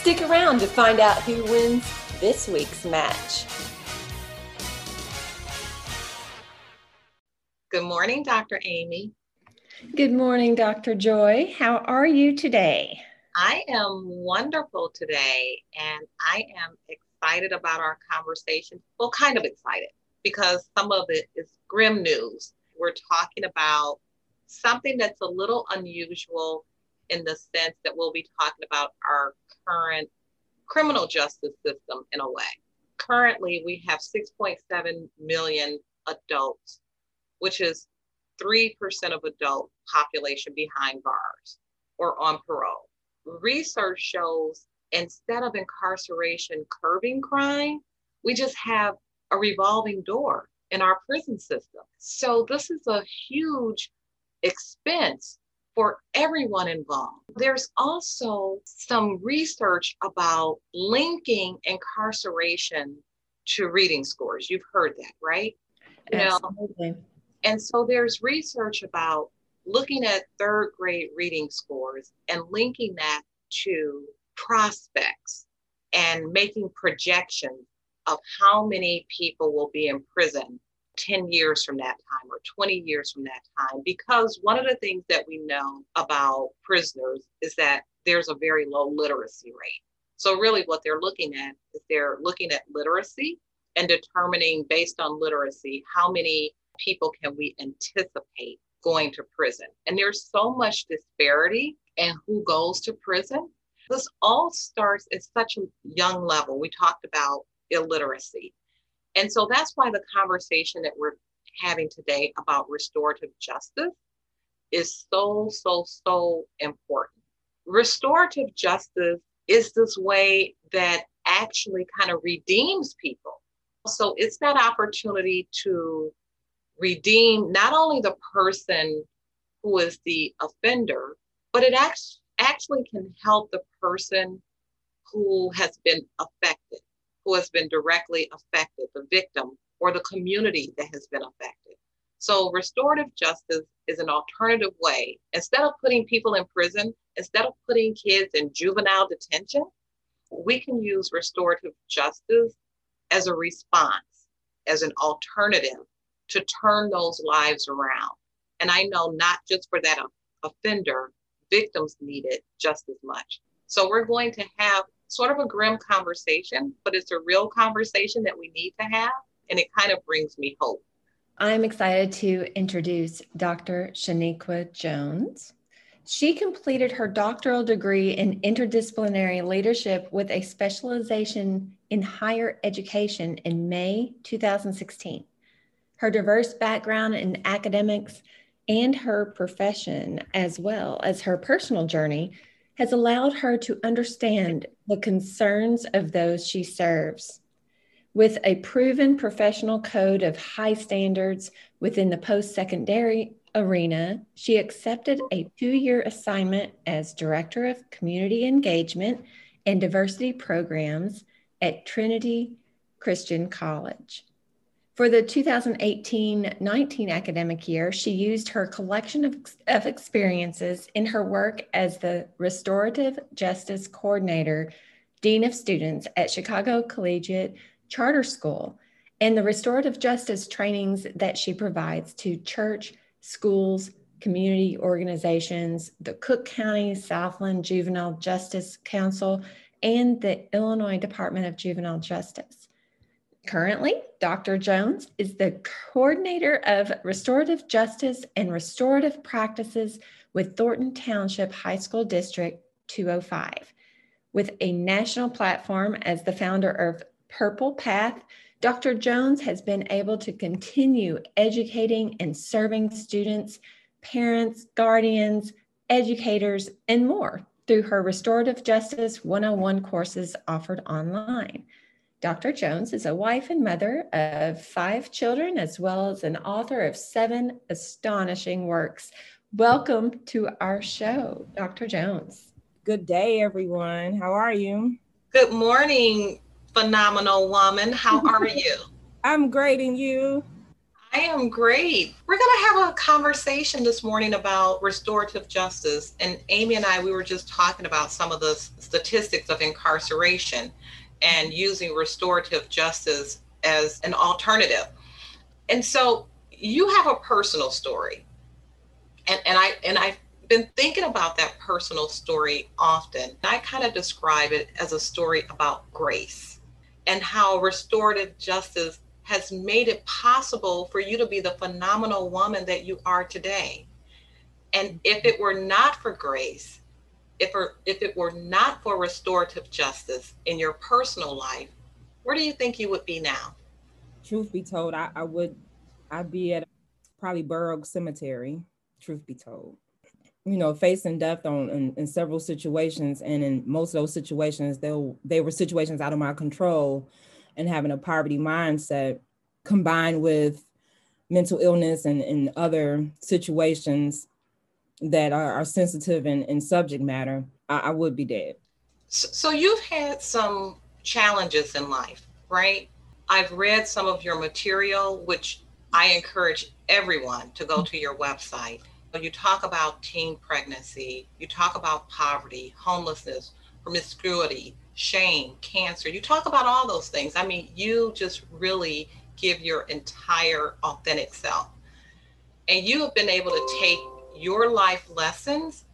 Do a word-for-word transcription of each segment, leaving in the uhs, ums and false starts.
Stick around to find out who wins this week's match. Good morning, Doctor Amy. Good morning, Doctor Joy. How are you today? I am wonderful today, and I am excited about our conversation. Well, kind of excited, because some of it is grim news. We're talking about something that's a little unusual in the sense that we'll be talking about our current criminal justice system in a way. Currently, we have six point seven million adults, which is three percent of adult population behind bars or on parole. Research shows instead of incarceration curbing crime, we just have a revolving door in our prison system. So this is a huge expense for everyone involved. There's also some research about linking incarceration to reading scores. You've heard that, right? Absolutely. You know, and so there's research about looking at third grade reading scores and linking that to prospects and making projections of how many people will be in prison ten years from that time or twenty years from that time. Because one of the things that we know about prisoners is that there's a very low literacy rate. So really what they're looking at is they're looking at literacy and determining based on literacy, how many people can we anticipate going to prison. And there's so much disparity in who goes to prison. This all starts at such a young level. We talked about illiteracy. And so that's why the conversation that we're having today about restorative justice is so, so, so important. Restorative justice is this way that actually kind of redeems people. So it's that opportunity to redeem not only the person who is the offender, but it act- actually can help the person who has been affected, who has been directly affected, the victim or the community that has been affected. So restorative justice is an alternative way. Instead of putting people in prison, instead of putting kids in juvenile detention, we can use restorative justice as a response, as an alternative to turn those lives around. And I know not just for that offender, victims need it just as much. So we're going to have sort of a grim conversation, but it's a real conversation that we need to have, and it kind of brings me hope. I'm excited to introduce Doctor Shaniqua Jones. She completed her doctoral degree in interdisciplinary leadership with a specialization in higher education in May two thousand sixteen. Her diverse background in academics and her profession, as well as her personal journey, has allowed her to understand the concerns of those she serves. With a proven professional code of high standards within the post-secondary arena, she accepted a two-year assignment as Director of Community Engagement and Diversity Programs at Trinity Christian College. For the two thousand eighteen nineteen academic year, she used her collection of, of experiences in her work as the Restorative Justice Coordinator, Dean of Students at Chicago Collegiate Charter School, and the restorative justice trainings that she provides to church, schools, community organizations, the Cook County Southland Juvenile Justice Council, and the Illinois Department of Juvenile Justice. Currently, Doctor Jones is the coordinator of restorative justice and restorative practices with Thornton Township High School District two oh five. With a national platform as the founder of Purple Path, Doctor Jones has been able to continue educating and serving students, parents, guardians, educators, and more through her Restorative Justice one oh one courses offered online. Doctor Jones is a wife and mother of five children, as well as an author of seven astonishing works. Welcome to our show, Doctor Jones. Good day, everyone. How are you? Good morning, phenomenal woman. How are you? I'm great, and you? I am great. We're going to have a conversation this morning about restorative justice. And Amy and I, we were just talking about some of the statistics of incarceration and using restorative justice as an alternative. And so you have a personal story. And, and, I, and I've been thinking about that personal story often. I kind of describe it as a story about grace and how restorative justice has made it possible for you to be the phenomenal woman that you are today. And if it were not for grace, If, or, if it were not for restorative justice in your personal life, where do you think you would be now? Truth be told, I, I would, I'd be at probably Burroughs Cemetery, truth be told. You know, facing death on in, in several situations, and in most of those situations, they, they were situations out of my control, and having a poverty mindset combined with mental illness and, and other situations that are, are sensitive and, and subject matter, I, I would be dead. So, so you've had some challenges in life, right? I've read some of your material, which I encourage everyone to go to your website. You talk about teen pregnancy, you talk about poverty, homelessness, promiscuity, shame, cancer. You talk about all those things. I mean, you just really give your entire authentic self. And you have been able to take your life lessons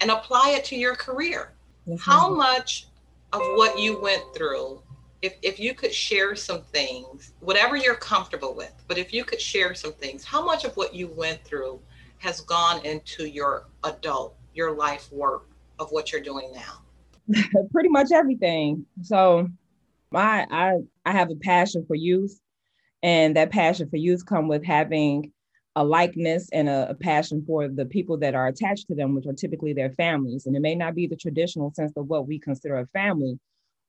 and apply it to your career. Mm-hmm. How much of what you went through, if, if you could share some things, whatever you're comfortable with, but if you could share some things, how much of what you went through has gone into your adult, your life work of what you're doing now? Pretty much everything. So my, I, I have a passion for youth, and that passion for youth come with having a likeness and a, a passion for the people that are attached to them, which are typically their families. And it may not be the traditional sense of what we consider a family,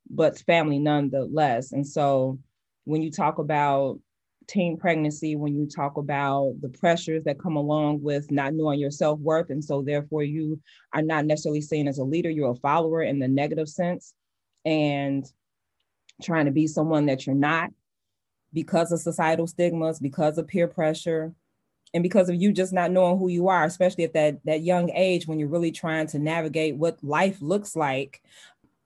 but family nonetheless. And so when you talk about teen pregnancy, when you talk about the pressures that come along with not knowing your self-worth, and so therefore you are not necessarily seen as a leader, you're a follower in the negative sense, and trying to be someone that you're not because of societal stigmas, because of peer pressure, and because of you just not knowing who you are, especially at that, that young age when you're really trying to navigate what life looks like.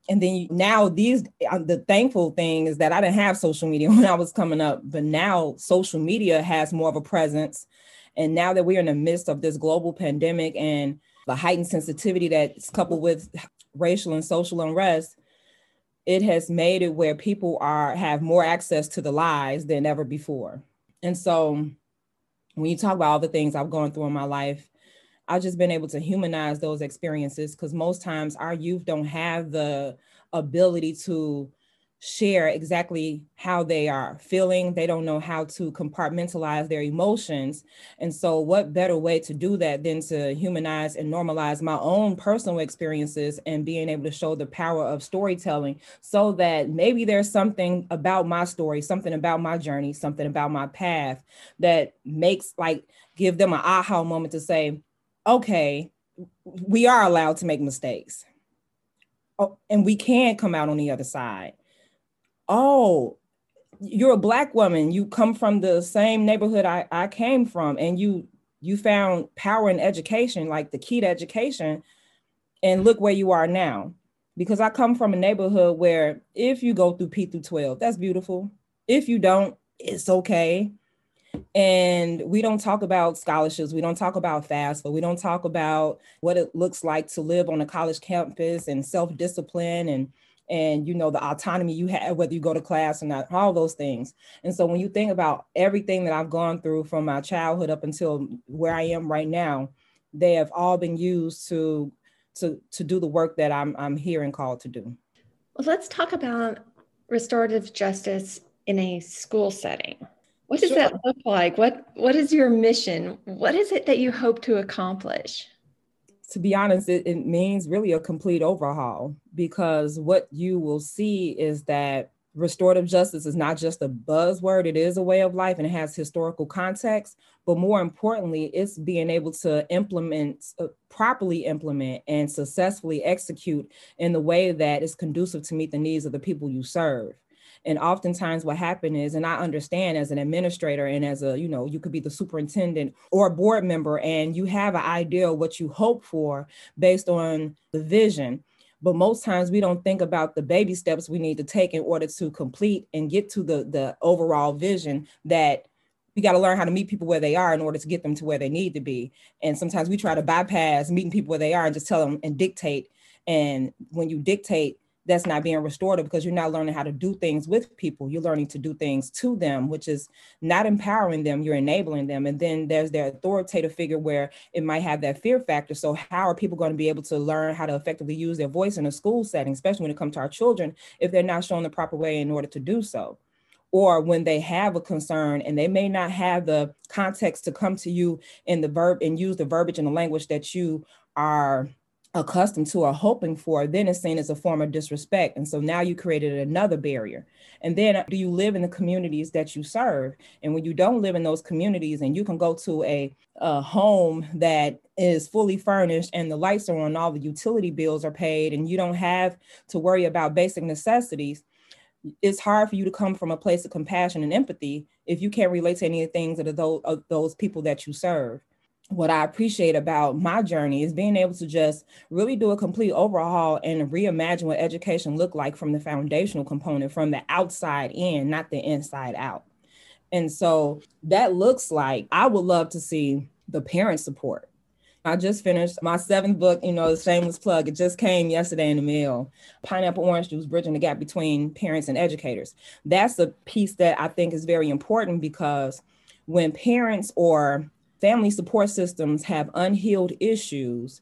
And then you, now these, the thankful thing is that I didn't have social media when I was coming up, but now social media has more of a presence. And now that we're in the midst of this global pandemic and the heightened sensitivity that's coupled with racial and social unrest, it has made it where people are have more access to the lies than ever before. And so when you talk about all the things I've gone through in my life, I've just been able to humanize those experiences, because most times our youth don't have the ability to share exactly how they are feeling. They don't know how to compartmentalize their emotions. And so what better way to do that than to humanize and normalize my own personal experiences and being able to show the power of storytelling, so that maybe there's something about my story, something about my journey, something about my path that makes, like, give them an aha moment to say, okay, we are allowed to make mistakes. Oh, and we can come out on the other side. Oh, you're a Black woman. You come from the same neighborhood I, I came from, and you you found power in education, like the key to education. And look where you are now. Because I come from a neighborhood where if you go through P through twelve, that's beautiful. If you don't, it's okay. And we don't talk about scholarships. We don't talk about FAFSA. We don't talk about what it looks like to live on a college campus and self-discipline and and, you know, the autonomy you have, whether you go to class or not, all those things. And so when you think about everything that I've gone through from my childhood up until where I am right now, they have all been used to to, to do the work that I'm, I'm here and called to do. Well, let's talk about restorative justice in a school setting. What does Sure. that look like? What, what is your mission? What is it that you hope to accomplish? To be honest, it, it means really a complete overhaul, because what you will see is that restorative justice is not just a buzzword. It is a way of life and it has historical context, but more importantly, it's being able to implement, uh, properly implement and successfully execute in the way that is conducive to meet the needs of the people you serve. And oftentimes what happened is, and I understand as an administrator and as a, you know, you could be the superintendent or a board member, and you have an idea of what you hope for based on the vision. But most times we don't think about the baby steps we need to take in order to complete and get to the, the overall vision that we got to learn how to meet people where they are in order to get them to where they need to be. And sometimes we try to bypass meeting people where they are and just tell them and dictate. And when you dictate, that's not being restorative, because you're not learning how to do things with people. You're learning to do things to them, which is not empowering them, you're enabling them. And then there's their authoritative figure where it might have that fear factor. So how are people going to be able to learn how to effectively use their voice in a school setting, especially when it comes to our children, if they're not shown the proper way in order to do so? Or when they have a concern and they may not have the context to come to you in the verb and use the verbiage and the language that you are accustomed to or hoping for, then it's seen as a form of disrespect. And so now you created another barrier. And then do you live in the communities that you serve? And when you don't live in those communities and you can go to a, a home that is fully furnished and the lights are on, all the utility bills are paid, and you don't have to worry about basic necessities, it's hard for you to come from a place of compassion and empathy if you can't relate to any of the things that are those, of those people that you serve. What I appreciate about my journey is being able to just really do a complete overhaul and reimagine what education looked like from the foundational component, from the outside in, not the inside out. And so that looks like, I would love to see the parent support. I just finished my seventh book, you know, the shameless plug. It just came yesterday in the mail. Pineapple Orange Juice, Bridging the Gap Between Parents and Educators. That's a piece that I think is very important, because when parents or family support systems have unhealed issues,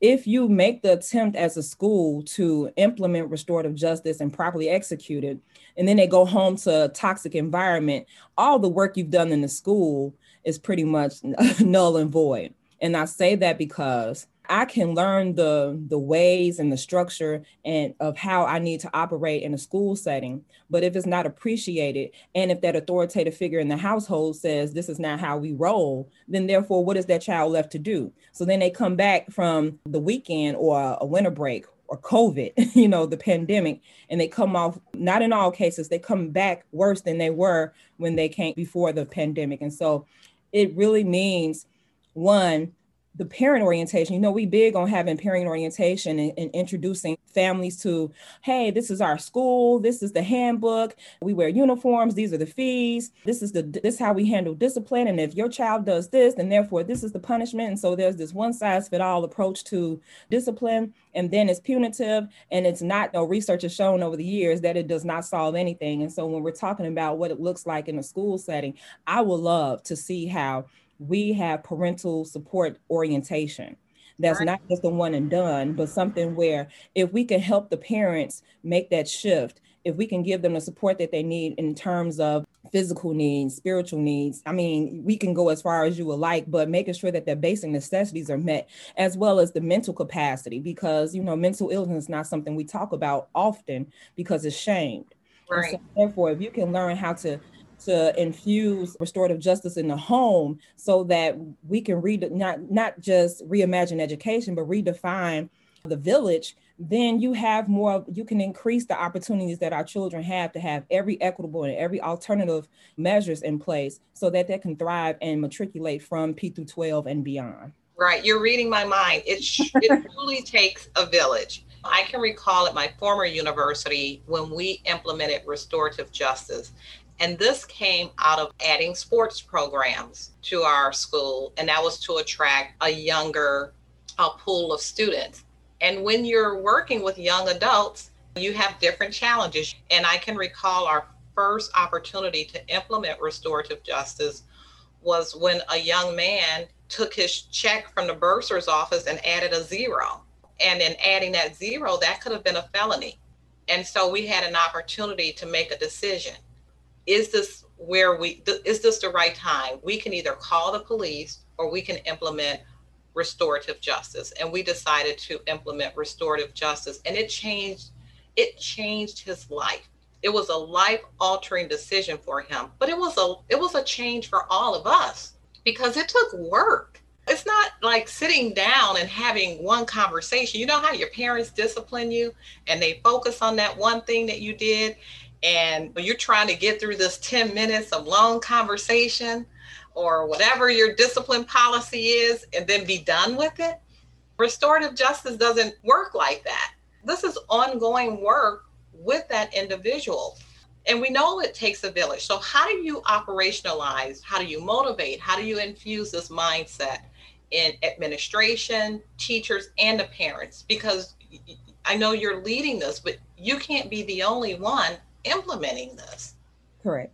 if you make the attempt as a school to implement restorative justice and properly execute it, and then they go home to a toxic environment, all the work you've done in the school is pretty much null and void. And I say that because I can learn the, the ways and the structure and of how I need to operate in a school setting. But if it's not appreciated, and if that authoritative figure in the household says, this is not how we roll, then therefore, what is that child left to do? So then they come back from the weekend or a winter break or COVID, you know, the pandemic, and they come off, not in all cases, they come back worse than they were when they came before the pandemic. And so it really means, one, the parent orientation. You know, we big on having parent orientation and, and introducing families to, hey, this is our school, this is the handbook, we wear uniforms, these are the fees, this is the this is how we handle discipline, and if your child does this, then therefore this is the punishment. And so there's this one size fit all approach to discipline, and then it's punitive, and it's not, no research has shown over the years that it does not solve anything. And so when we're talking about what it looks like in a school setting, I would love to see how we have parental support orientation. That's not just a one and done, but something where if we can help the parents make that shift, if we can give them the support that they need in terms of physical needs, spiritual needs, I mean, we can go as far as you would like, but making sure that their basic necessities are met, as well as the mental capacity, because, you know, mental illness is not something we talk about often because it's shamed. Right. So therefore, if you can learn how to to infuse restorative justice in the home so that we can read, not, not just reimagine education, but redefine the village, then you have more, you can increase the opportunities that our children have to have every equitable and every alternative measures in place so that they can thrive and matriculate from P through twelve and beyond. Right, you're reading my mind. It, it really takes a village. I can recall at my former university when we implemented restorative justice, and this came out of adding sports programs to our school. And that was to attract a younger a pool of students. And when you're working with young adults, You have different challenges, and I can recall our first opportunity to implement restorative justice was when a young man took his check from the bursar's office and added a zero. And in adding that zero, that could have been a felony. And so we had an opportunity to make a decision. Is this where we, th- is this the right time? We can either call the police or we can implement restorative justice. And we decided to implement restorative justice, and it changed, it changed his life. It was a life-altering decision for him, but it was a it was a change for all of us because it took work. It's not like sitting down and having one conversation. You know how your parents discipline you and they focus on that one thing that you did, and you're trying to get through this ten minutes of long conversation or whatever your discipline policy is and then be done with it. Restorative justice doesn't work like that. This is ongoing work with that individual. And we know it takes a village. So how do you operationalize? How do you motivate? How do you infuse this mindset in administration, teachers, and the parents? Because I know you're leading this, but you can't be the only one implementing this. Correct.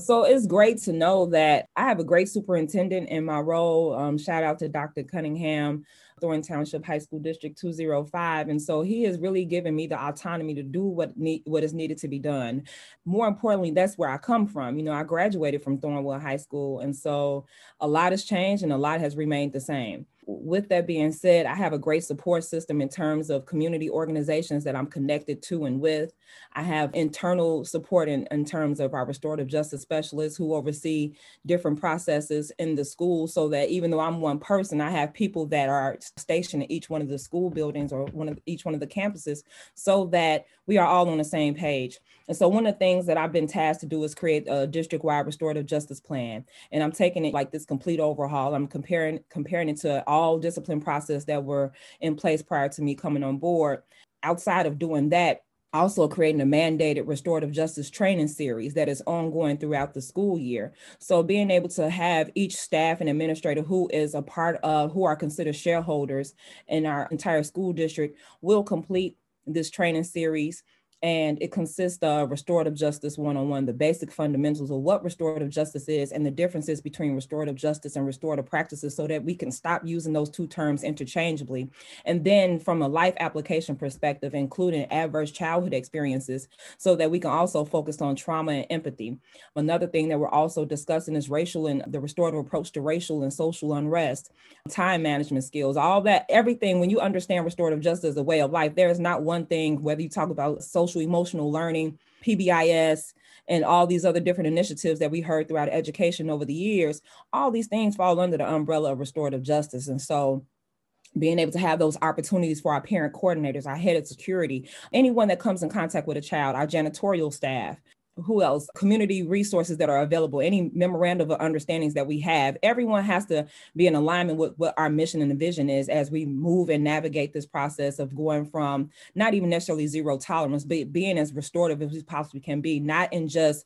So it's great to know that I have a great superintendent in my role. Um, shout out to Doctor Cunningham, Thornton Township High School District two oh five. And so he has really given me the autonomy to do what need, what is needed to be done. More importantly, that's where I come from. You know, I graduated from Thornwell High School. And so a lot has changed and a lot has remained the same. With that being said, I have a great support system in terms of community organizations that I'm connected to and with. I have internal support in, in terms of our restorative justice specialists who oversee different processes in the school, so that even though I'm one person, I have people that are stationed in each one of the school buildings or one of each one of the campuses so that we are all on the same page. And so one of the things that I've been tasked to do is create a district-wide restorative justice plan. And I'm taking it like this complete overhaul. I'm comparing, comparing it to all all discipline process that were in place prior to me coming on board. Outside of doing that, also creating a mandated restorative justice training series that is ongoing throughout the school year. So being able to have each staff and administrator who is a part of, who are considered shareholders in our entire school district will complete this training series. And it consists of restorative justice one oh one, the basic fundamentals of what restorative justice is and the differences between restorative justice and restorative practices, so that we can stop using those two terms interchangeably. And then from a life application perspective, including adverse childhood experiences, so that we can also focus on trauma and empathy. Another thing that we're also discussing is racial and the restorative approach to racial and social unrest, time management skills, all that, everything. When you understand restorative justice as a way of life, there is not one thing, whether you talk about social emotional learning, P B I S, and all these other different initiatives that we heard throughout education over the years, all these things fall under the umbrella of restorative justice. And so being able to have those opportunities for our parent coordinators, our head of security, anyone that comes in contact with a child, our janitorial staff, who else, community resources that are available, any memorandum of understandings that we have, everyone has to be in alignment with what our mission and the vision is as we move and navigate this process of going from not even necessarily zero tolerance, but being as restorative as we possibly can be, not in just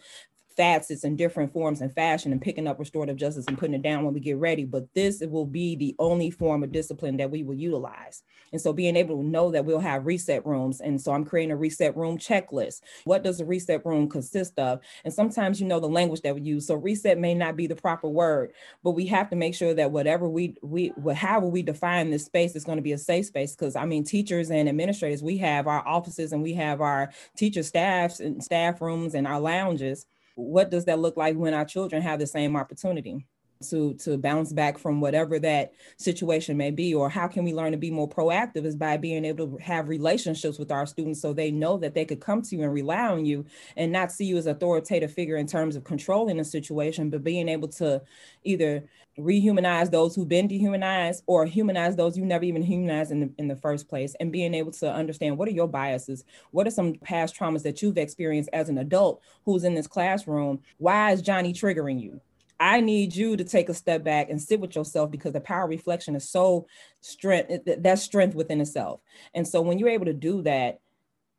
facets and different forms and fashion and picking up restorative justice and putting it down when we get ready, but this will be the only form of discipline that we will utilize. And so being able to know that we'll have reset rooms. And so I'm creating a reset room checklist. What does a reset room consist of? And sometimes, you know, the language that we use. So reset may not be the proper word, but we have to make sure that whatever we, we however we define this space is going to be a safe space. Because I mean, teachers and administrators, we have our offices and we have our teacher staffs and staff rooms and our lounges. What does that look like when our children have the same opportunity to, to bounce back from whatever that situation may be? Or how can we learn to be more proactive is by being able to have relationships with our students so they know that they could come to you and rely on you and not see you as an authoritative figure in terms of controlling the situation, but being able to either rehumanize those who've been dehumanized or humanize those you never even humanized in the, in the first place, and being able to understand what are your biases, what are some past traumas that you've experienced as an adult who's in this classroom. Why is Johnny triggering you? I need you to take a step back and sit with yourself, because the power of reflection is so strength, that's strength within itself. And so when you're able to do that,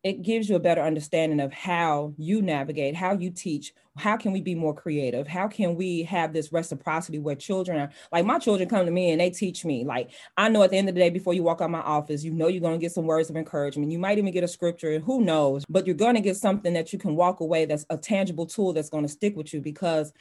it gives you a better understanding of how you navigate, how you teach, how can we be more creative? How can we have this reciprocity where children are, like my children come to me and they teach me, like, I know at the end of the day, before you walk out my office, you know, you're going to get some words of encouragement. You might even get a scripture, who knows, but you're going to get something that you can walk away. That's a tangible tool that's going to stick with you, because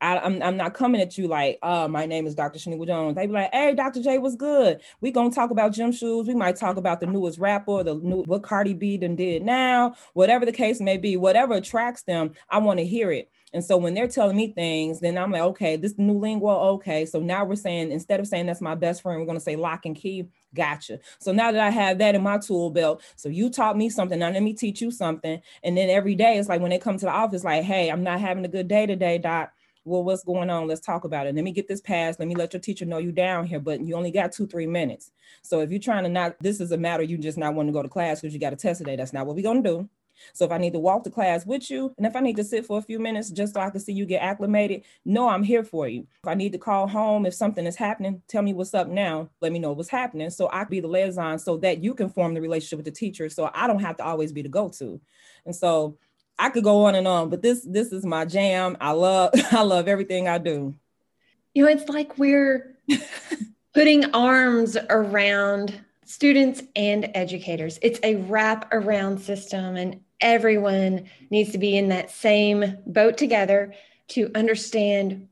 I, I'm, I'm not coming at you like, uh, my name is Doctor Shaniqua Jones. They be like, hey, Doctor J, what's good? We gonna talk about gym shoes. We might talk about the newest rapper, the new what Cardi B done did now, whatever the case may be, whatever attracts them, I want to hear it. And so when they're telling me things, then I'm like, okay, this new lingo, okay. So now we're saying, instead of saying that's my best friend, we're gonna say lock and key. Gotcha. So now that I have that in my tool belt, so you taught me something, now let me teach you something. And then every day, it's like when they come to the office, like, hey, I'm not having a good day today, Doc. Well, what's going on? Let's talk about it. Let me get this passed. Let me let your teacher know you down here, but you only got two, three minutes. So if you're trying to not, this is a matter, you just not want to go to class because you got a test today. That's not what we're going to do. So if I need to walk to class with you, and if I need to sit for a few minutes just so I can see you get acclimated, no, I'm here for you. If I need to call home, if something is happening, tell me what's up now. Let me know what's happening. So I can be the liaison so that you can form the relationship with the teacher. So I don't have to always be the go-to. And so I could go on and on, but this this is my jam. I love I love everything I do. You know, it's like we're putting arms around students and educators. It's a wrap around system, and everyone needs to be in that same boat together to understand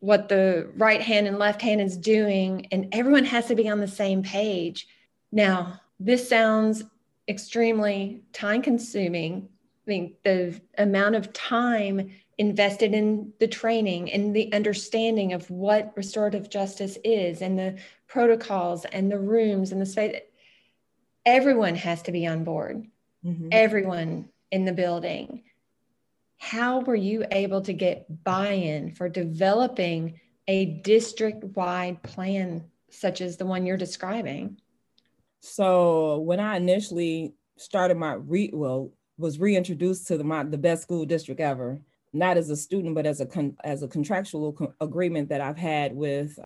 what the right hand and left hand is doing, and everyone has to be on the same page. Now, this sounds extremely time-consuming. I mean, the amount of time invested in the training and the understanding of what restorative justice is and the protocols and the rooms and the space, everyone has to be on board, mm-hmm. everyone in the building. How were you able to get buy-in for developing a district-wide plan such as the one you're describing? So when I initially started my, re- well, was reintroduced to the, my, the best school district ever, not as a student, but as a con, as a contractual co- agreement that I've had with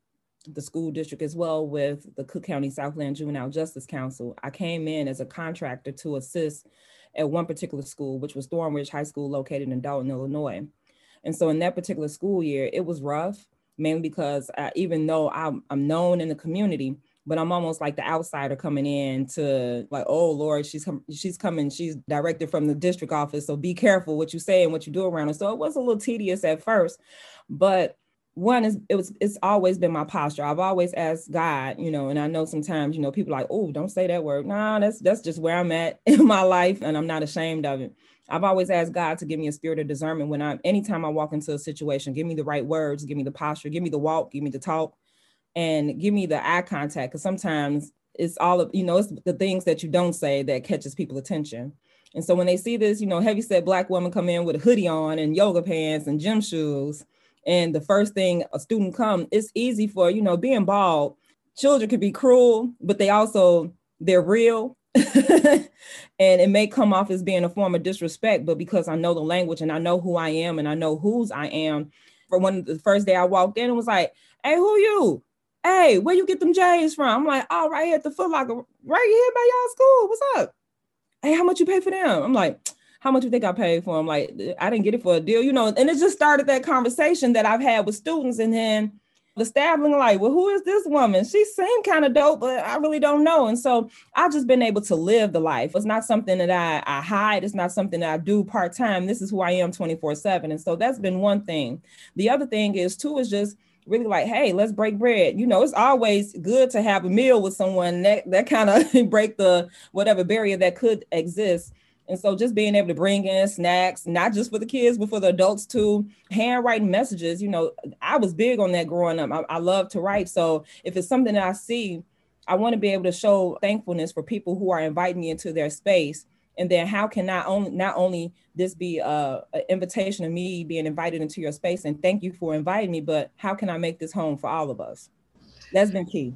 the school district as well with the Cook County Southland Juvenile Justice Council. I came in as a contractor to assist at one particular school, which was Thornridge High School located in Dalton, Illinois. And so in that particular school year, it was rough, mainly because I, even though I'm, I'm known in the community, but I'm almost like the outsider coming in to like, oh Lord, she's com- she's coming, she's directed from the district office, so be careful what you say and what you do around her. So it was a little tedious at first, but one is it was it's always been my posture. I've always asked God, you know, and I know sometimes, you know, people are like, oh, don't say that word. Nah, that's that's just where I'm at in my life, and I'm not ashamed of it. I've always asked God to give me a spirit of discernment when I'm anytime I walk into a situation, give me the right words, give me the posture, give me the walk, give me the talk. And give me the eye contact, because sometimes it's all of, you know, it's the things that you don't say that catches people's attention. And so when they see this, you know, heavyset Black woman come in with a hoodie on and yoga pants and gym shoes, and the first thing a student come, it's easy for, you know, being bald, children could be cruel, but they also, they're real. And it may come off as being a form of disrespect, but because I know the language and I know who I am and I know whose I am, for one, the first day I walked in, it was like, hey, who you? Hey, where you get them J's from? I'm like, oh, right here at the Foot Locker, right here by y'all school. What's up? Hey, how much you pay for them? I'm like, how much you think I paid for them? Like, I didn't get it for a deal, you know? And it just started that conversation that I've had with students. And then the stabbing, like, well, who is this woman? She seemed kind of dope, but I really don't know. And so I've just been able to live the life. It's not something that I, I hide. It's not something that I do part-time. This is who I am twenty-four seven. And so that's been one thing. The other thing is too, is just, really like, hey, let's break bread. You know, it's always good to have a meal with someone that, that kind of break the whatever barrier that could exist. And so just being able to bring in snacks, not just for the kids, but for the adults too, handwriting messages, you know, I was big on that growing up. I, I love to write. So if it's something that I see, I want to be able to show thankfulness for people who are inviting me into their space. And then how can not only not only this be an invitation of me being invited into your space and thank you for inviting me, but how can I make this home for all of us? That's been key.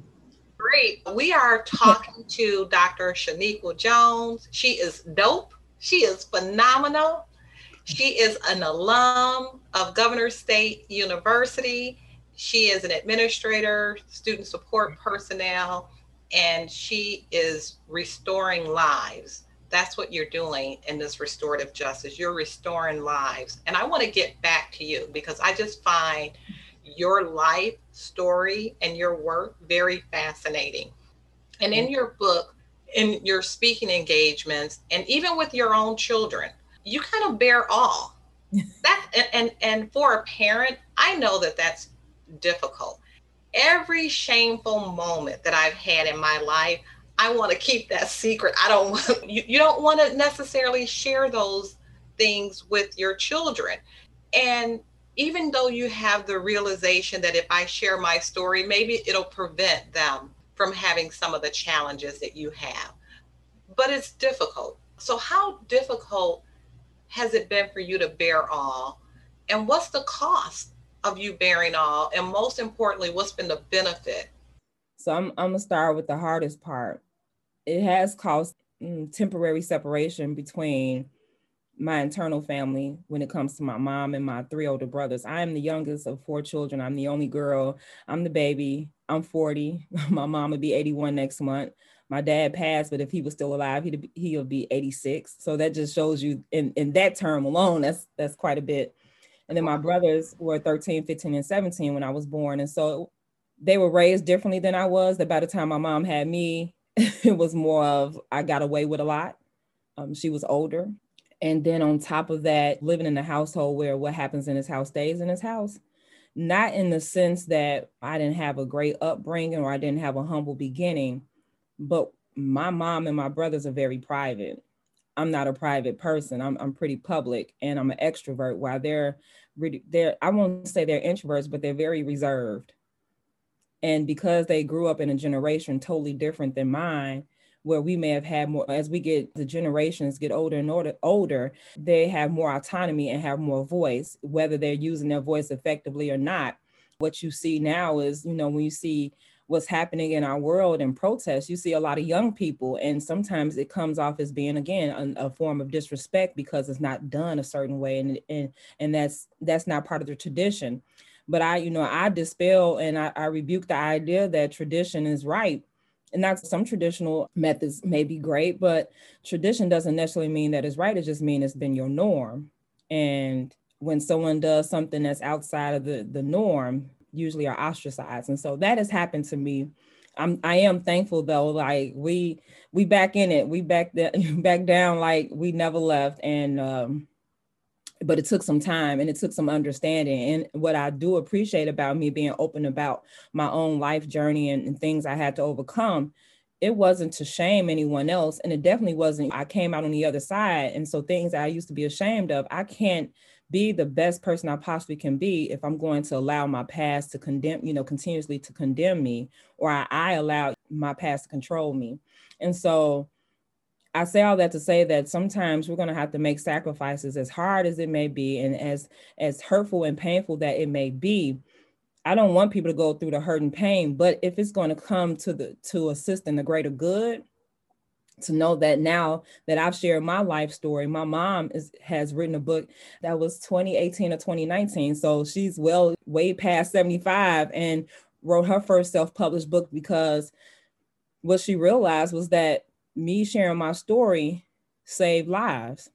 Great. We are talking to Doctor Shaniqua Jones. She is dope. She is phenomenal. She is an alum of Governor State University. She is an administrator, student support personnel, and she is restoring lives. That's what you're doing in this restorative justice. You're restoring lives. And I want to get back to you because I just find your life story and your work very fascinating. And in your book, in your speaking engagements, and even with your own children, you kind of bear all. That, and, and, and for a parent, I know that that's difficult. Every shameful moment that I've had in my life, I want to keep that secret. I don't want, you, you don't want to necessarily share those things with your children. And even though you have the realization that if I share my story, maybe it'll prevent them from having some of the challenges that you have, but it's difficult. So how difficult has it been for you to bear all? And what's the cost of you bearing all? And most importantly, what's been the benefit? So I'm, I'm gonna start with the hardest part. It has caused mm, temporary separation between my internal family when it comes to my mom and my three older brothers. I am the youngest of four children. I'm the only girl. I'm the baby. I'm forty. My mom would be eighty-one next month. My dad passed, but if he was still alive, he'd, he'll be eighty-six. So that just shows you in, in that term alone, that's that's quite a bit. And then my brothers were thirteen, fifteen, and seventeen when I was born. And so they were raised differently than I was. That by the time my mom had me, it was more of, I got away with a lot. Um, she was older. And then on top of that, living in a household where what happens in his house stays in his house. Not in the sense that I didn't have a great upbringing or I didn't have a humble beginning, but my mom and my brothers are very private. I'm not a private person. I'm, I'm pretty public and I'm an extrovert while they're, they're, I won't say they're introverts, but they're very reserved. And because they grew up in a generation totally different than mine, where we may have had more, as we get, the generations get older and older, older, they have more autonomy and have more voice, whether they're using their voice effectively or not. What you see now is, you know, when you see what's happening in our world and protests, you see a lot of young people. And sometimes it comes off as being, again, a, a form of disrespect because it's not done a certain way. And, and, and that's, that's not part of the tradition. But I, you know, I dispel and I, I rebuke the idea that tradition is right. And that's, some traditional methods may be great, but tradition doesn't necessarily mean that it's right. It just means it's been your norm. And when someone does something that's outside of the, the norm, usually are ostracized. And so that has happened to me. I'm, I am thankful though, like we, we back in it, we back, the, back down, like we never left. And, um, but it took some time and it took some understanding. And what I do appreciate about me being open about my own life journey and, and things I had to overcome, it wasn't to shame anyone else. And it definitely wasn't, I came out on the other side. And so things I used to be ashamed of, I can't be the best person I possibly can be if I'm going to allow my past to condemn, you know, continuously to condemn me, or I, I allow my past to control me. And so I say all that to say that sometimes we're going to have to make sacrifices, as hard as it may be and as as hurtful and painful that it may be. I don't want people to go through the hurt and pain, but if it's going to come to the to assist in the greater good, to know that now that I've shared my life story, my mom is, has written a book that was twenty eighteen or twenty nineteen. So she's well way past seventy-five and wrote her first self-published book because what she realized was that me sharing my story saved lives.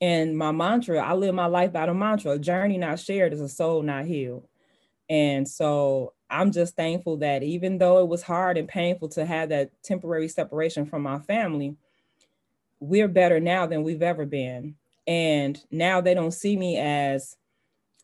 And my mantra, I live my life by the mantra, a journey not shared is a soul not healed. And so I'm just thankful that even though it was hard and painful to have that temporary separation from my family, we're better now than we've ever been. And now they don't see me as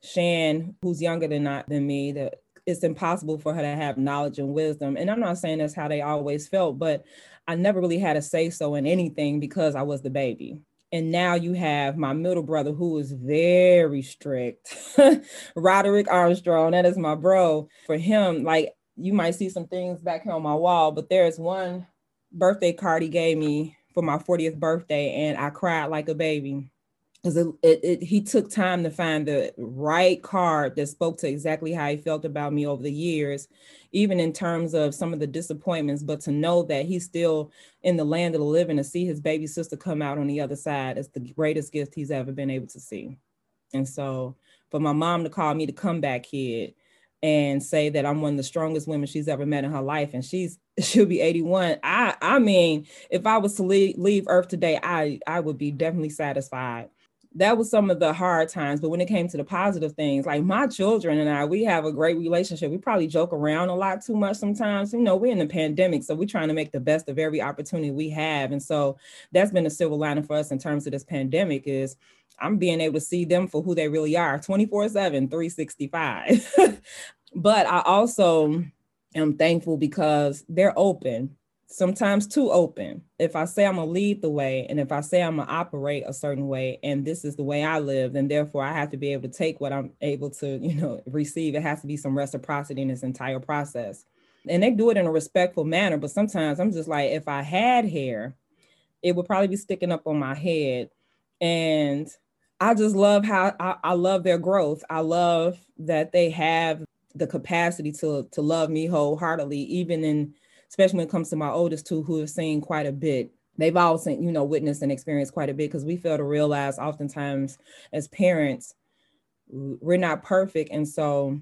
Shan, who's younger than, not, than me, that it's impossible for her to have knowledge and wisdom. And I'm not saying that's how they always felt, but I never really had a say-so in anything because I was the baby. And now you have my middle brother who is very strict, Roderick Armstrong, that is my bro. For him, like you might see some things back here on my wall, but there's one birthday card he gave me for my fortieth birthday and I cried like a baby. Because it, it, it, he took time to find the right card that spoke to exactly how he felt about me over the years, even in terms of some of the disappointments, but to know that he's still in the land of the living, to see his baby sister come out on the other side is the greatest gift he's ever been able to see. And so for my mom to call me the comeback kid, and say that I'm one of the strongest women she's ever met in her life, and she's she'll be eighty-one. I I mean, if I was to leave, leave Earth today, I I would be definitely satisfied. That was some of the hard times, but when it came to the positive things, like my children and I, we have a great relationship. We probably joke around a lot too much sometimes. You know, we're in the pandemic, so we're trying to make the best of every opportunity we have. And so that's been a silver lining for us in terms of this pandemic is I'm being able to see them for who they really are, twenty-four seven, three sixty-five. But I also am thankful because they're open. Sometimes too open. If I say I'm gonna lead the way, and if I say I'm gonna operate a certain way, and this is the way I live, then therefore I have to be able to take what I'm able to, you know, receive. It has to be some reciprocity in this entire process. And they do it in a respectful manner, but sometimes I'm just like, if I had hair, it would probably be sticking up on my head. And I just love how, I, I love their growth. I love that they have the capacity to, to love me wholeheartedly, even in especially when it comes to my oldest two who have seen quite a bit. They've all seen, you know, witnessed and experienced quite a bit, because we fail to realize oftentimes as parents, we're not perfect. And so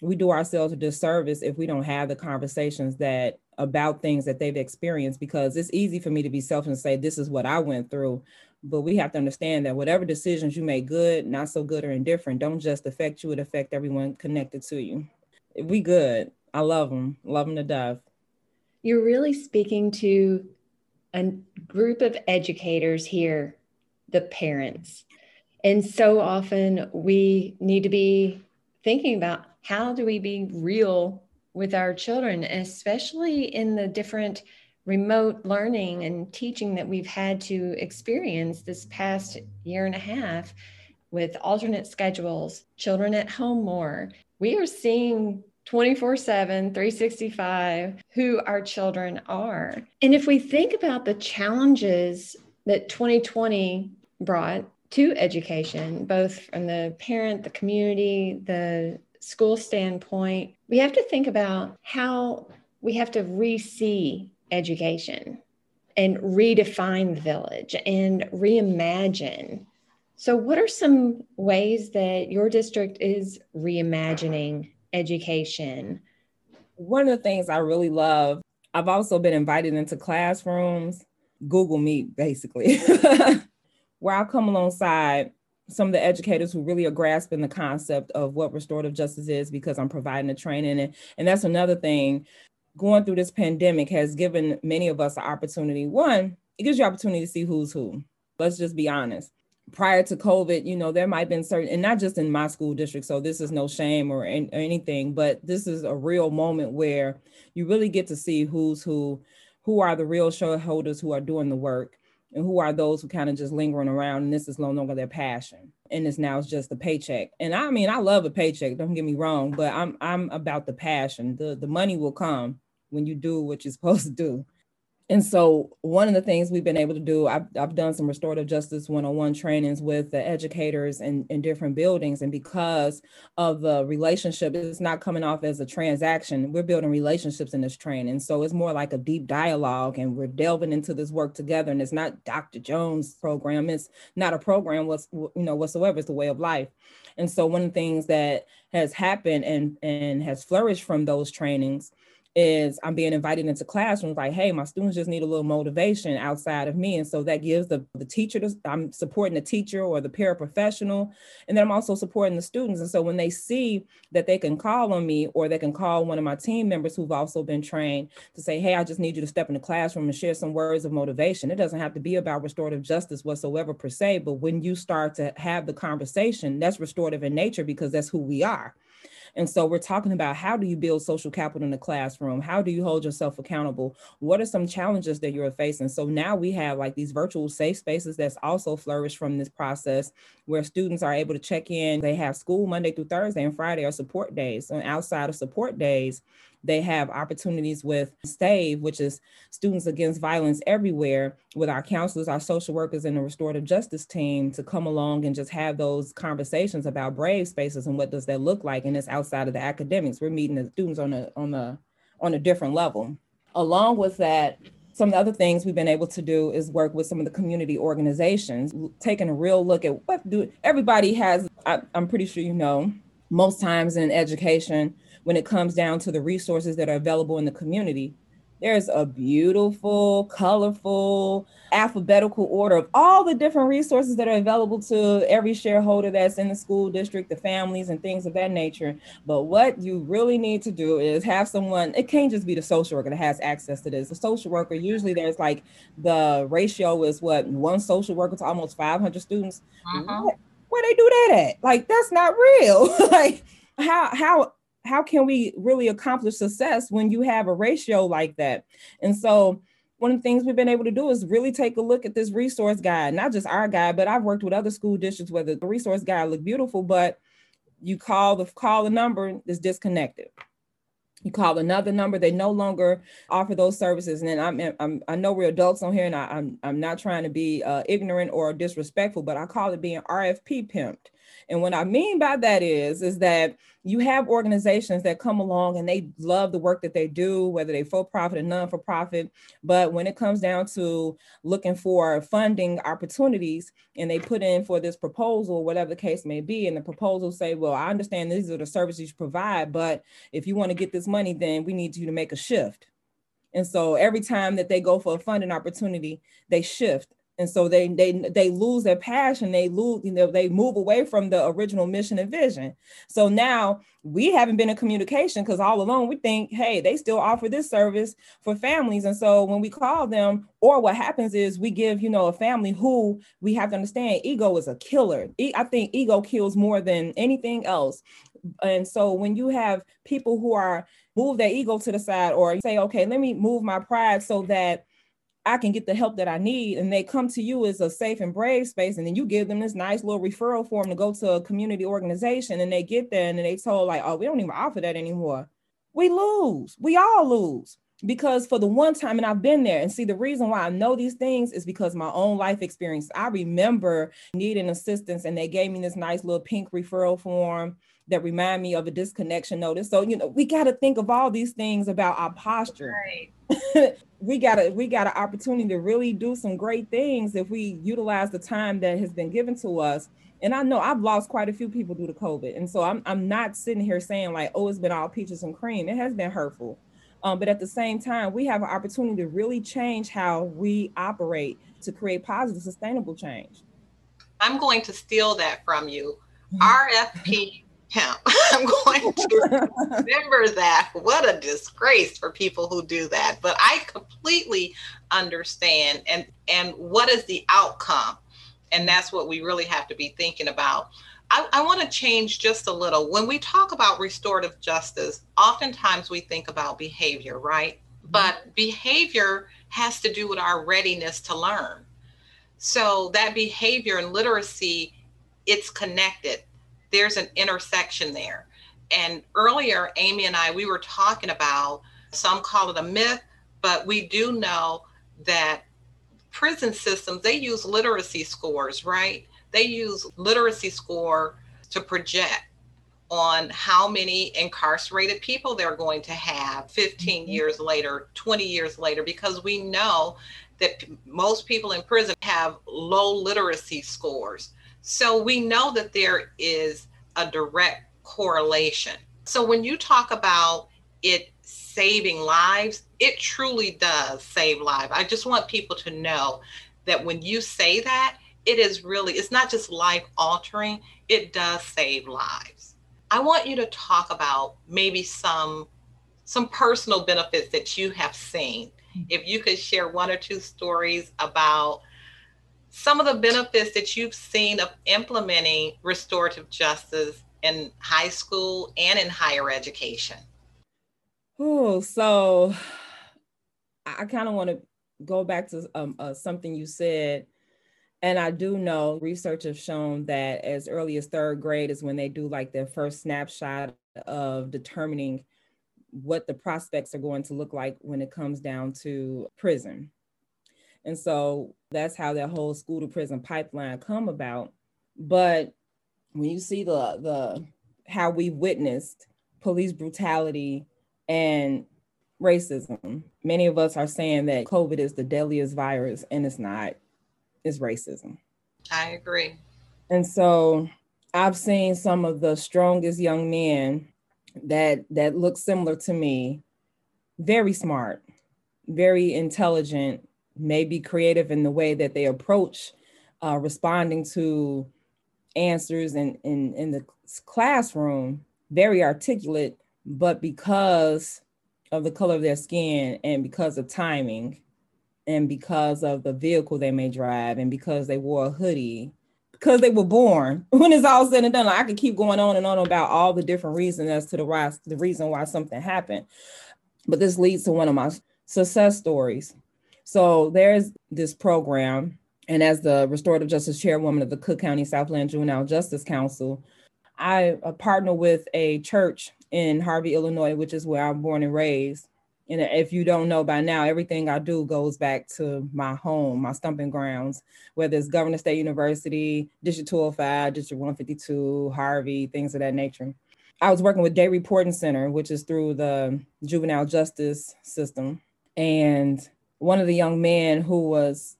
we do ourselves a disservice if we don't have the conversations that about things that they've experienced, because it's easy for me to be selfish and say, this is what I went through. But we have to understand that whatever decisions you make, good, not so good, or indifferent, don't just affect you, it affects everyone connected to you. We good. I love them. Love them to death. You're really speaking to a group of educators here, the parents. And so often we need to be thinking about how do we be real with our children, especially in the different remote learning and teaching that we've had to experience this past year and a half with alternate schedules, children at home more. We are seeing twenty-four seven, three sixty-five, who our children are. And if we think about the challenges that twenty twenty brought to education, both from the parent, the community, the school standpoint, we have to think about how we have to re-see education and redefine the village and reimagine. So what are some ways that your district is reimagining education? One of the things I really love, I've also been invited into classrooms, Google Meet basically, where I'll come alongside some of the educators who really are grasping the concept of what restorative justice is, because I'm providing the training. And, and that's another thing, going through this pandemic has given many of us an opportunity. One, it gives you opportunity to see who's who. Let's just be honest. Prior to COVID, you know, there might have been certain, and not just in my school district, so this is no shame or, in, or anything, but this is a real moment where you really get to see who's who, who are the real shareholders who are doing the work, and who are those who kind of just lingering around, and this is no longer their passion, and it's now it's just the paycheck. And I mean, I love a paycheck, don't get me wrong, but I'm I'm about the passion. The, the money will come when you do what you're supposed to do. And so one of the things we've been able to do, I've, I've done some restorative justice one-on-one trainings with the educators in, in different buildings. And because of the relationship, it's not coming off as a transaction. We're building relationships in this training. So it's more like a deep dialogue, and we're delving into this work together. And it's not Doctor Jones' program. It's not a program what's, you know, whatsoever. It's the way of life. And so one of the things that has happened and, and has flourished from those trainings is I'm being invited into classrooms like, hey, my students just need a little motivation outside of me. And so that gives the, the teacher, to, I'm supporting the teacher or the paraprofessional, and then I'm also supporting the students. And so when they see that they can call on me, or they can call one of my team members who've also been trained to say, hey, I just need you to step in the classroom and share some words of motivation. It doesn't have to be about restorative justice whatsoever per se, but when you start to have the conversation, that's restorative in nature, because that's who we are. And so we're talking about, how do you build social capital in the classroom? How do you hold yourself accountable? What are some challenges that you're facing? So now we have like these virtual safe spaces that's also flourished from this process, where students are able to check in. They have school Monday through Thursday, and Friday are support days. And outside of support days, they have opportunities with SAVE, which is Students Against Violence Everywhere, with our counselors, our social workers, and the restorative justice team to come along and just have those conversations about brave spaces and what does that look like. And it's outside of the academics. We're meeting the students on a, on a, on a different level. Along with that, some of the other things we've been able to do is work with some of the community organizations, taking a real look at what do everybody has. I, I'm pretty sure, you know, most times in education, when it comes down to the resources that are available in the community, there's a beautiful, colorful, alphabetical order of all the different resources that are available to every shareholder that's in the school district, the families and things of that nature. But what you really need to do is have someone, it can't just be the social worker that has access to this. The social worker, usually there's like, the ratio is what, one social worker to almost five hundred students. Uh-huh. What? Where they do that at? Like, that's not real. Like, how, how, How can we really accomplish success when you have a ratio like that? And so one of the things we've been able to do is really take a look at this resource guide, not just our guide, but I've worked with other school districts where the resource guide looked beautiful, but you call the call the number, it's disconnected. You call another number, they no longer offer those services. And then I'm, I'm, I know we're adults on here, and I, I'm, I'm not trying to be uh, ignorant or disrespectful, but I call it being R F P pimped. And what I mean by that is, is that you have organizations that come along and they love the work that they do, whether they for-profit or non-for-profit, but when it comes down to looking for funding opportunities and they put in for this proposal, whatever the case may be, and the proposal say, well, I understand these are the services you provide, but if you want to get this money, then we need you to make a shift. And so every time that they go for a funding opportunity, they shift. And so they they they lose their passion. They lose, you know, they move away from the original mission and vision. So now we haven't been in communication, because all along we think, hey, they still offer this service for families. And so when we call them, or what happens is we give, you know, a family who we have to understand ego is a killer. E- I think ego kills more than anything else. And so when you have people who are move their ego to the side, or say, okay, let me move my pride so that I can get the help that I need, and they come to you as a safe and brave space, and then you give them this nice little referral form to go to a community organization, and they get there and then they told like, oh, we don't even offer that anymore. We lose. We all lose. Because for the one time, and I've been there, and see, the reason why I know these things is because my own life experience. I remember needing assistance, and they gave me this nice little pink referral form that remind me of a disconnection notice. So, you know, we got to think of all these things about our posture. Right. We got a, we got an opportunity to really do some great things if we utilize the time that has been given to us. And I know I've lost quite a few people due to COVID. And so I'm, I'm not sitting here saying like, oh, it's been all peaches and cream. It has been hurtful. Um, but at the same time, we have an opportunity to really change how we operate to create positive, sustainable change. I'm going to steal that from you. R F P pimp. I'm going to remember that. What a disgrace for people who do that. But I completely understand. And, and what is the outcome? And that's what we really have to be thinking about. I, I want to change just a little. When we talk about restorative justice, oftentimes we think about behavior, right? But behavior has to do with our readiness to learn. So that behavior and literacy, it's connected. There's an intersection there. And earlier, Amy and I, we were talking about, some call it a myth, but we do know that prison systems, they use literacy scores, right? They use literacy score to project on how many incarcerated people they're going to have fifteen mm-hmm. years later, twenty years later, because we know that p- most people in prison have low literacy scores. So we know that there is a direct correlation. So when you talk about it saving lives, it truly does save lives. I just want people to know that when you say that, it is really, it's not just life altering, it does save lives. I want you to talk about maybe some, some personal benefits that you have seen. If you could share one or two stories about some of the benefits that you've seen of implementing restorative justice in high school and in higher education. Oh, so I kind of want to go back to um, uh, something you said. And I do know research has shown that as early as third grade is when they do like their first snapshot of determining what the prospects are going to look like when it comes down to prison. And so that's how that whole school to prison pipeline come about. But when you see the the how we witnessed police brutality and racism, many of us are saying that COVID is the deadliest virus, and it's not. It's racism. I agree. And so I've seen some of the strongest young men that that looked similar to me, very smart, very intelligent, maybe creative in the way that they approach uh, responding to answers in, in, in the classroom, very articulate, but because of the color of their skin and because of timing and because of the vehicle they may drive and because they wore a hoodie, because they were born, when it's all said and done, like I could keep going on and on about all the different reasons as to the, why, the reason why something happened. But this leads to one of my success stories. So there's this program, and as the Restorative Justice Chairwoman of the Cook County Southland Juvenile Justice Council, I partner with a church in Harvey, Illinois, which is where I'm born and raised. And if you don't know by now, everything I do goes back to my home, my stomping grounds, whether it's Governor State University, District two oh five, District one fifty-two, Harvey, things of that nature. I was working with Day Reporting Center, which is through the juvenile justice system. And one of the young men who was,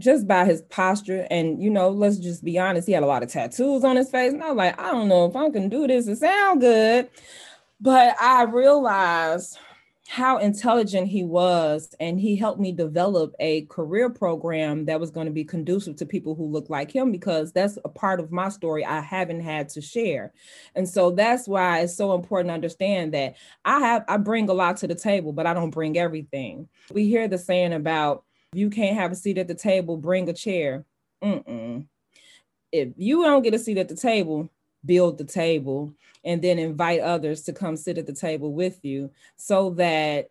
just by his posture, and you know, let's just be honest, he had a lot of tattoos on his face. And I was like, I don't know if I can do this, it sound good. But I realized how intelligent he was, and he helped me develop a career program that was going to be conducive to people who look like him, because that's a part of my story I haven't had to share. And so that's why it's so important to understand that I have I bring a lot to the table, but I don't bring everything. We hear the saying about, if you can't have a seat at the table, bring a chair. Mm-mm. If you don't get a seat at the table, build the table and then invite others to come sit at the table with you so that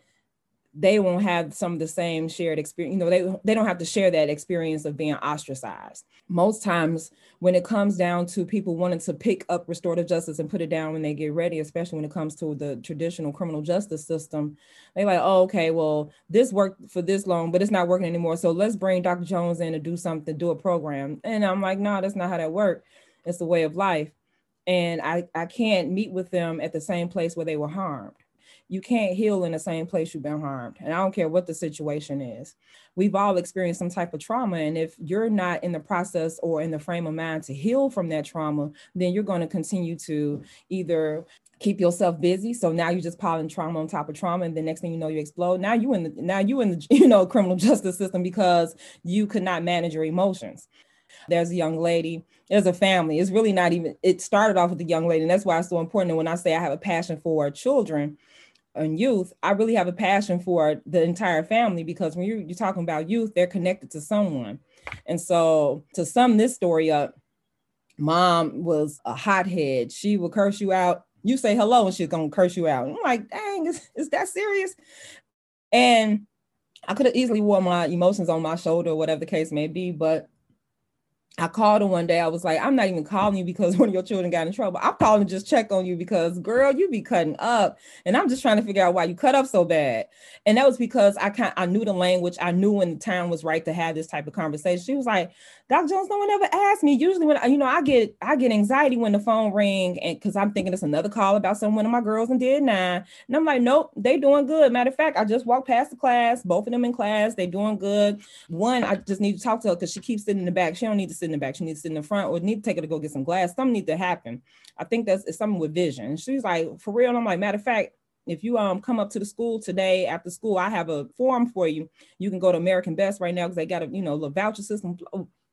they won't have some of the same shared experience. You know, they, they don't have to share that experience of being ostracized. Most times when it comes down to people wanting to pick up restorative justice and put it down when they get ready, especially when it comes to the traditional criminal justice system, they're like, oh, okay, well, this worked for this long, but it's not working anymore. So let's bring Doctor Jones in to do something, do a program. And I'm like, no, that's not how that works. It's the way of life. And I, I can't meet with them at the same place where they were harmed. You can't heal in the same place you've been harmed. And I don't care what the situation is. We've all experienced some type of trauma. And if you're not in the process or in the frame of mind to heal from that trauma, then you're going to continue to either keep yourself busy. So now you're just piling trauma on top of trauma. And the next thing you know, you explode. Now you in the, now you in the, you know, criminal justice system because you could not manage your emotions. There's a young lady, there's a family. It's really not even, it started off with the young lady. And that's why it's so important. And when I say I have a passion for children and youth, I really have a passion for the entire family, because when you're, you're talking about youth, they're connected to someone. And so to sum this story up, mom was a hothead. She would curse you out. You say hello and she's going to curse you out. And I'm like, dang, is, is that serious? And I could have easily worn my emotions on my shoulder, whatever the case may be. But I called her one day. I was like, I'm not even calling you because one of your children got in trouble. I'm calling to just check on you because, girl, you be cutting up. And I'm just trying to figure out why you cut up so bad. And that was because I kind I knew the language. I knew when the time was right to have this type of conversation. She was like, Doctor Jones, no one ever asked me. Usually when, you know, I get I get anxiety when the phone ring, and because I'm thinking it's another call about some one of my girls and did nine. And I'm like, nope, they doing good. Matter of fact, I just walked past the class, both of them in class. They doing good. One, I just need to talk to her because she keeps sitting in the back. She don't need to sit in the back. She needs to sit in the front, or need to take her to go get some glass. Something needs to happen. I think that's it's something with vision. She's like, for real? And I'm like, matter of fact, if you um come up to the school today after school, I have a form for you. You can go to American Best right now because they got a you know little voucher system,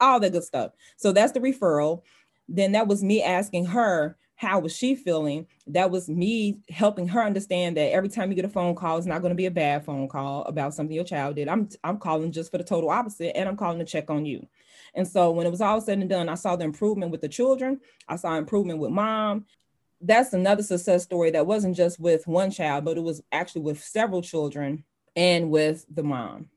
all that good stuff. So that's the referral. Then that was me asking her how was she feeling. That was me helping her understand that every time you get a phone call, it's not going to be a bad phone call about something your child did. I'm I'm calling just for the total opposite, and I'm calling to check on you. And so when it was all said and done, I saw the improvement with the children. I saw improvement with mom. That's another success story that wasn't just with one child, but it was actually with several children and with the mom.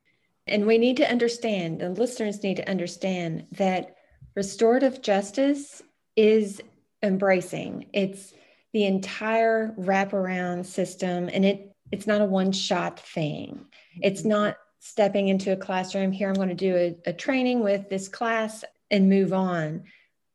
And we need to understand, the listeners need to understand that restorative justice is embracing. It's the entire wraparound system, and it it's not a one-shot thing. It's not stepping into a classroom, here I'm going to do a, a training with this class and move on.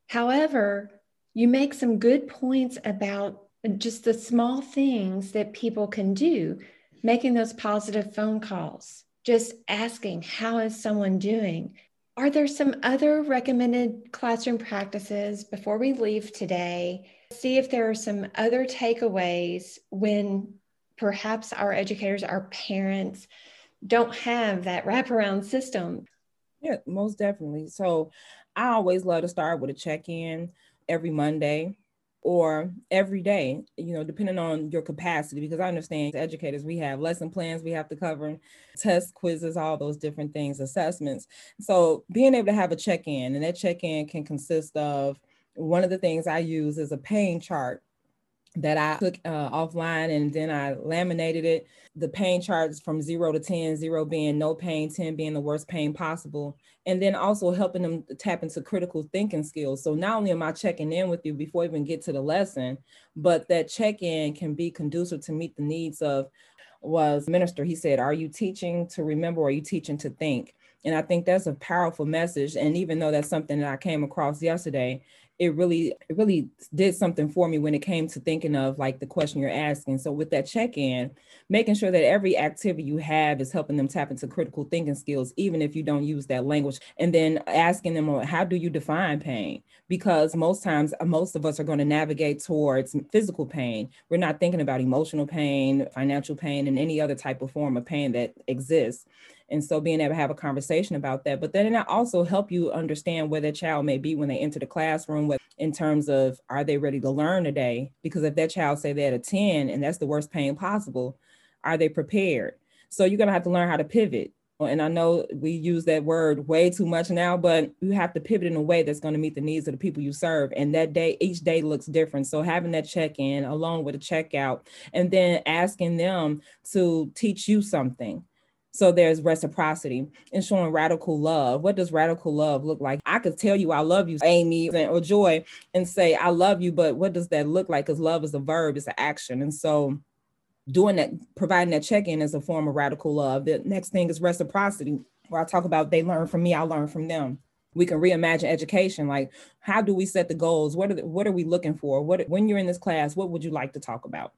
However, you make some good points about just the small things that people can do, making those positive phone calls, just asking, how is someone doing? Are there some other recommended classroom practices before we leave today See if there are some other takeaways when perhaps our educators, our parents don't have that wraparound system. Yeah, most definitely. So I always love to start with a check-in every Monday or every day, you know, depending on your capacity, because I understand as educators, we have lesson plans we have to cover, tests, quizzes, all those different things, assessments. So being able to have a check-in, and that check-in can consist of, one of the things I use is a pain chart that I took uh, offline, and then I laminated it. The pain charts from zero to ten, zero being no pain, ten being the worst pain possible. And then also helping them tap into critical thinking skills. So not only am I checking in with you before I even get to the lesson, but that check-in can be conducive to meet the needs of, was minister, he said, are you teaching to remember or are you teaching to think? And I think that's a powerful message. And even though that's something that I came across yesterday, it really, it really did something for me when it came to thinking of like the question you're asking. So with that check-in, making sure that every activity you have is helping them tap into critical thinking skills, even if you don't use that language. And then asking them, well, how do you define pain? Because most times, most of us are going to navigate towards physical pain. We're not thinking about emotional pain, financial pain, and any other type of form of pain that exists. And so being able to have a conversation about that, but then it also help you understand where that child may be when they enter the classroom with, in terms of, are they ready to learn today? Because if that child say they're at a ten and that's the worst pain possible, are they prepared? So you're going to have to learn how to pivot. And I know we use that word way too much now, but you have to pivot in a way that's going to meet the needs of the people you serve. And that day, each day looks different. So having that check-in along with a checkout, and then asking them to teach you something. So there's reciprocity and showing radical love. What does radical love look like? I could tell you I love you, Amy or Joy, and say I love you, but what does that look like? Because love is a verb, it's an action. And so doing that, providing that check-in is a form of radical love. The next thing is reciprocity, where I talk about they learn from me, I learn from them. We can reimagine education. Like, how do we set the goals? What are, the, what are we looking for? What, when you're in this class, what would you like to talk about?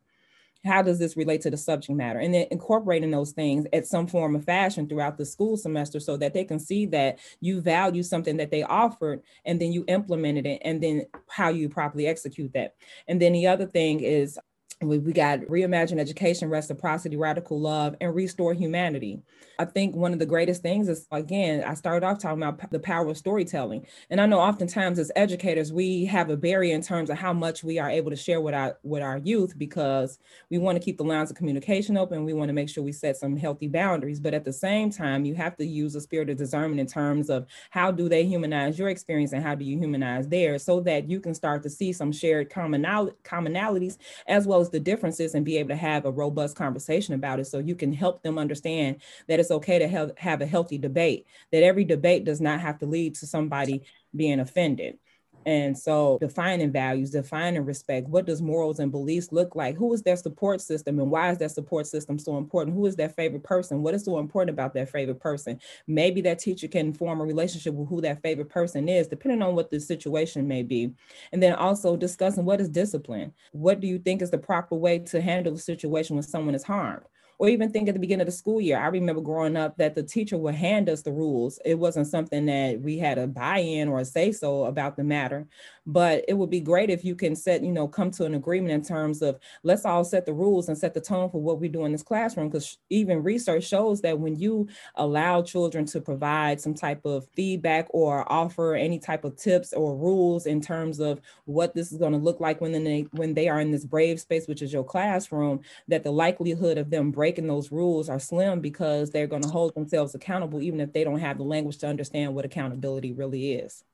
How does this relate to the subject matter? And then incorporating those things at some form of fashion throughout the school semester so that they can see that you value something that they offered, and then you implemented it, and then how you properly execute that. And then the other thing is we, we got reimagine education, reciprocity, radical love, and restore humanity. I think one of the greatest things is, again, I started off talking about the power of storytelling. And I know oftentimes as educators, we have a barrier in terms of how much we are able to share with our, with our youth, because we want to keep the lines of communication open. We want to make sure we set some healthy boundaries. But at the same time, you have to use a spirit of discernment in terms of how do they humanize your experience and how do you humanize theirs, so that you can start to see some shared commonal- commonalities as well as the differences, and be able to have a robust conversation about it, so you can help them understand that it's okay to have, have a healthy debate, that every debate does not have to lead to somebody being offended. And so defining values, defining respect, what does morals and beliefs look like? Who is their support system, and why is that support system so important? Who is their favorite person? What is so important about that favorite person? Maybe that teacher can form a relationship with who that favorite person is, depending on what the situation may be. And then also discussing, what is discipline? What do you think is the proper way to handle the situation when someone is harmed? Or even think at the beginning of the school year, I remember growing up that the teacher would hand us the rules. It wasn't something that we had a buy-in or a say-so about the matter, but it would be great if you can set, you know, come to an agreement in terms of, let's all set the rules and set the tone for what we do in this classroom. Because even research shows that when you allow children to provide some type of feedback or offer any type of tips or rules in terms of what this is going to look like when they, when they are in this brave space, which is your classroom, that the likelihood of them breaking breaking those rules are slim, because they're going to hold themselves accountable, even if they don't have the language to understand what accountability really is.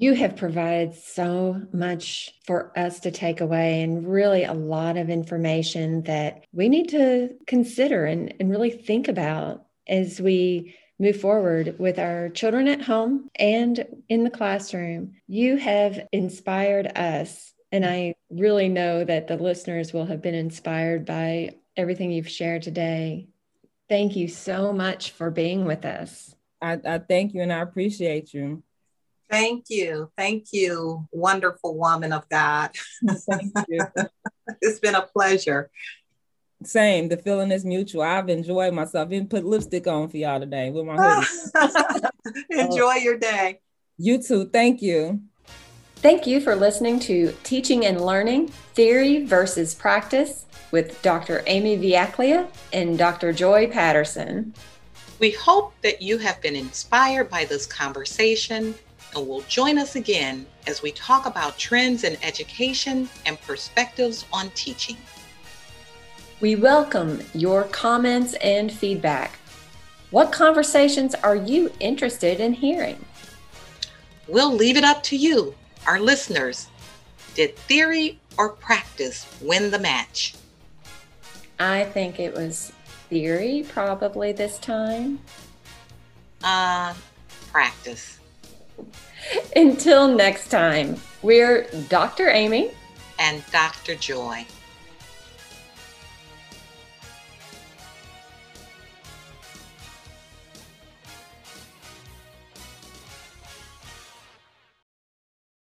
You have provided so much for us to take away, and really a lot of information that we need to consider and, and really think about as we move forward with our children at home and in the classroom. You have inspired us, and I really know that the listeners will have been inspired by everything you've shared today. Thank you so much for being with us. I, I thank you, and I appreciate you. Thank you. Thank you, wonderful woman of God. Thank you. It's been a pleasure. Same. The feeling is mutual. I've enjoyed myself. I didn't put lipstick on for y'all today with my hoodie. Enjoy your day. You too. Thank you. Thank you for listening to Teaching and Learning, Theory versus Practice with Doctor Amy Vujaklija and Doctor Joy Patterson. We hope that you have been inspired by this conversation and will join us again as we talk about trends in education and perspectives on teaching. We welcome your comments and feedback. What conversations are you interested in hearing? We'll leave it up to you, our listeners. Did theory or practice win the match? I think it was theory probably this time. Uh, practice. Until next time, we're Doctor Amy and Doctor Joy.